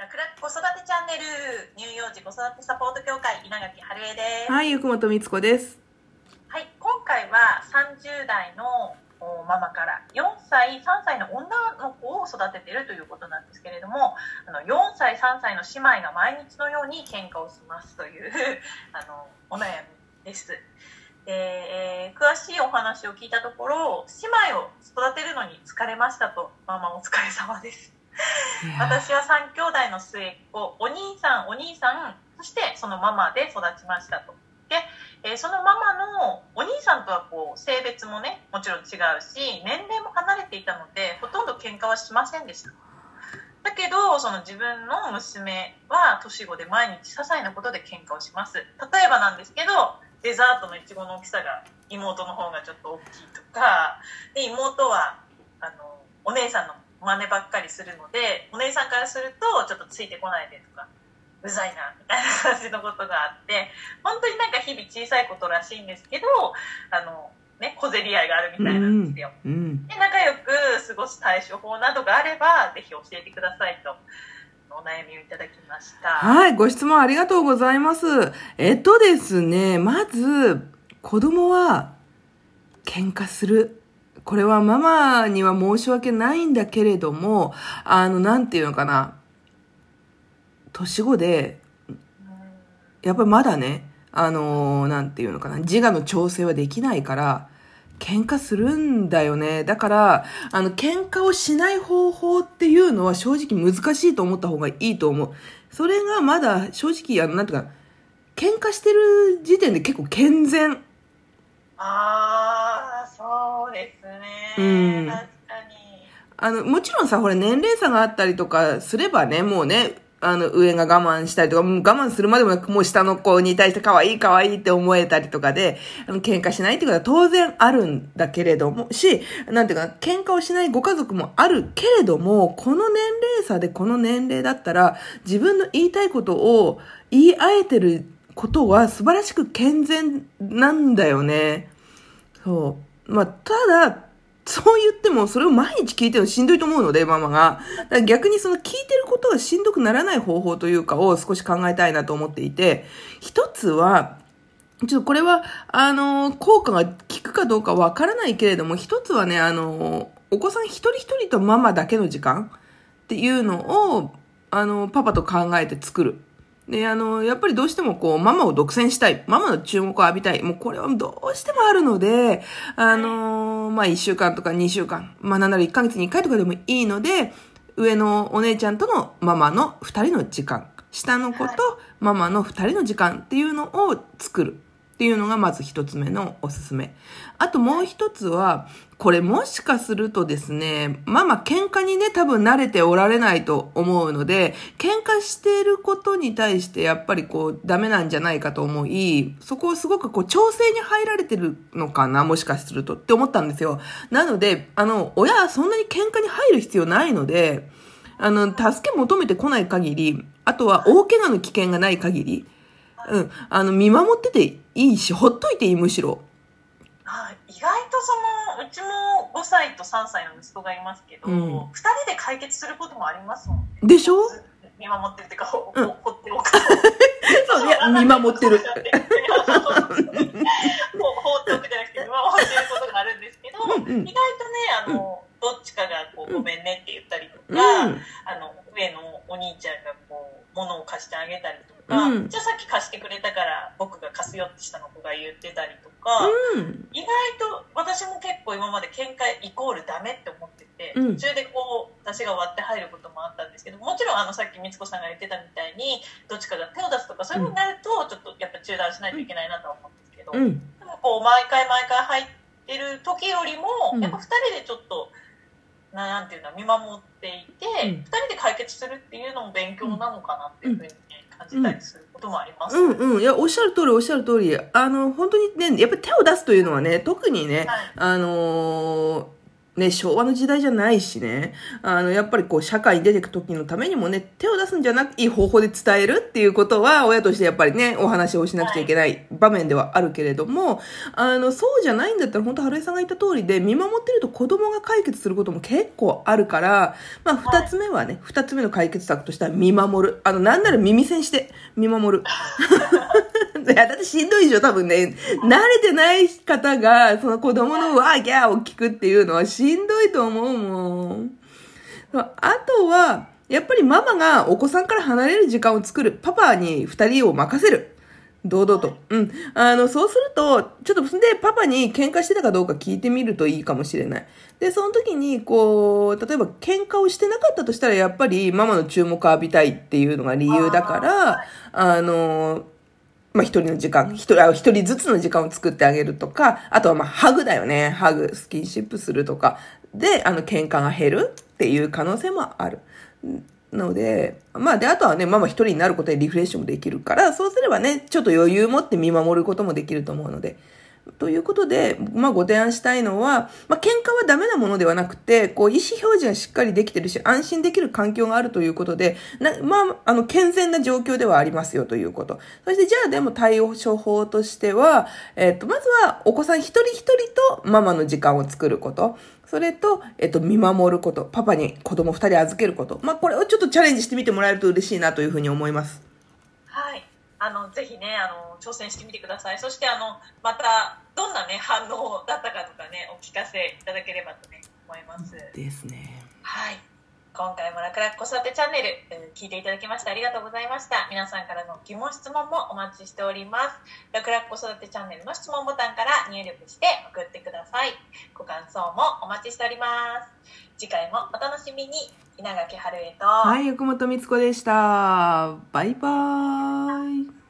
楽々子育てチャンネル乳幼児子育てサポート協会稲垣春恵です。はい、奥本光子です。はい、今回は30代のママから4歳3歳の女の子を育てているということなんですけれども、4歳3歳の姉妹が毎日のように喧嘩をしますというお悩みです。詳しいお話を聞いたところ、姉妹を育てるのに疲れましたと。ママお疲れ様です。私は3兄弟の末っ子、お兄さん、そしてそのママで育ちましたと。で、そのママのお兄さんとはこう性別もね、もちろん違うし年齢も離れていたので、ほとんど喧嘩はしませんでした。だけどその自分の娘は年子で毎日些細なことで喧嘩をします。例えばなんですけど、デザートのイチゴの大きさが妹の方がちょっと大きいとかで、妹はお姉さんの真似ばっかりするので、お姉さんからするとちょっとついてこないでとか、うざいなみたいな感じのことがあって、本当になんか日々小さいことらしいんですけど、小競り合いがあるみたいなんですよ。で、仲良く過ごす対処法などがあればぜひ教えてくださいとお悩みをいただきました。はい、ご質問ありがとうございます。ですね、まず子供は喧嘩する。これはママには申し訳ないんだけれども、なんていうのかな、年子でやっぱりまだね、なんていうのかな、自我の調整はできないから喧嘩するんだよね。だから、喧嘩をしない方法っていうのは正直難しいと思った方がいいと思う。それがまだ正直、なんていうか、喧嘩してる時点で結構健全。ああ、そうですね。確かに。もちろんさ、ほら、年齢差があったりとかすればね、もうね、上が我慢したりとか、もう我慢するまでもなく、もう下の子に対して可愛い可愛いって思えたりとかで、喧嘩しないってことは当然あるんだけれども、なんていうか、喧嘩をしないご家族もあるけれども、この年齢差でこの年齢だったら、自分の言いたいことを言い合えてることは素晴らしく健全なんだよね。そう。まあ、ただ、そう言っても、それを毎日聞いてるのしんどいと思うので、ママが。だから逆にその聞いてることがしんどくならない方法というかを少し考えたいなと思っていて、一つは、ちょっとこれは、効果が効くかどうかわからないけれども、一つはね、お子さん一人一人とママだけの時間っていうのを、パパと考えて作る。で、やっぱりどうしてもこう、ママを独占したい。ママの注目を浴びたい。もうこれはどうしてもあるので、1週間とか2週間、なんなら1ヶ月に1回とかでもいいので、上のお姉ちゃんとのママの2人の時間、下の子とママの2人の時間っていうのを作るっていうのがまず1つ目のおすすめ。あともう1つは、これもしかするとですね、ママ喧嘩にね、多分慣れておられないと思うので、喧嘩していることに対してやっぱりこうダメなんじゃないかと思い、そこをすごくこう調整に入られてるのかな、もしかするとって思ったんですよ。なので、親はそんなに喧嘩に入る必要ないので、助け求めてこない限り、あとは大怪我の危険がない限り、見守ってていいし、ほっといていい、むしろ。意外とうちも5歳と3歳の息子がいますけど、2人で解決することもありますもんね。でしょ？見守ってるっていうか、ほっておく。そう、いや、見守ってる。放っておくじゃなくて、見守ってることがあるんですけど、意外とね、どっちかがこうごめんねって言ったりとか、上のお兄ちゃんがこう物を貸してあげたりとか、じゃあさっき貸してくれたから僕が貸すよって下の子が言ってたりとか、意外と私も結構今まで喧嘩イコールダメって思ってて、途中でこう私が割って入ることもあったんですけど、もちろんさっき光子さんが言ってたみたいにどっちかが手を出すとか、そういう風になるとちょっとやっぱ中断しないといけないなとは思うんですけど、でもこう毎回入ってる時よりもやっぱ2人でちょっとなんていうの、見守っていて、2人で解決するっていうのも勉強なのかなっていうふうに感じたりすることもあります。いや、おっしゃる通り、本当にね、やっぱり手を出すというのはね、特にね、はい、ね、昭和の時代じゃないしね、やっぱりこう社会に出てく時のためにもね、手を出すんじゃなくいい方法で伝えるっていうことは親としてやっぱりね、お話をしなくちゃいけない場面ではあるけれども、そうじゃないんだったら本当春江さんが言った通りで、見守ってると子供が解決することも結構あるから、まあ二つ目はね、二つ目の解決策としては見守る。なんなら耳栓して見守る。いやだってしんどいでしょ、多分ね、慣れてない方がその子供のわーギャーを聞くっていうのはしんどいと思うもん。あとはやっぱりママがお子さんから離れる時間を作る、パパに2人を任せる、堂々と、うん、そうするとちょっとでパパに喧嘩してたかどうか聞いてみるといいかもしれない。でその時にこう例えば喧嘩をしてなかったとしたらやっぱりママの注目を浴びたいっていうのが理由だから、まあ、一人の時間、一人ずつの時間を作ってあげるとか、あとはまあ、ハグだよね。ハグ、スキンシップするとか、で、喧嘩が減るっていう可能性もある。ので、まあ、で、あとはね、ママ一人になることでリフレッシュもできるから、そうすればね、ちょっと余裕持って見守ることもできると思うので。ということで、まあ、ご提案したいのは、まあ、喧嘩はダメなものではなくて、こう、意思表示がしっかりできてるし、安心できる環境があるということで、まあ、健全な状況ではありますよということ。そして、じゃあ、でも対応処方としては、まずは、お子さん一人一人とママの時間を作ること。それと、見守ること。パパに子供2人預けること。まあ、これをちょっとチャレンジしてみてもらえると嬉しいなというふうに思います。はい。ぜひね、挑戦してみてください。そして、また、どんなね、反応だったかとかね、お聞かせいただければとね、思います。ですね。はい。今回も楽々子育てチャンネル、聞いていただきましてありがとうございました。皆さんからの疑問、質問もお待ちしております。楽々子育てチャンネルの質問ボタンから入力して送ってください。ご感想もお待ちしております。次回もお楽しみに。稲垣春江と、はい、奥本光子でした。バイバーイ。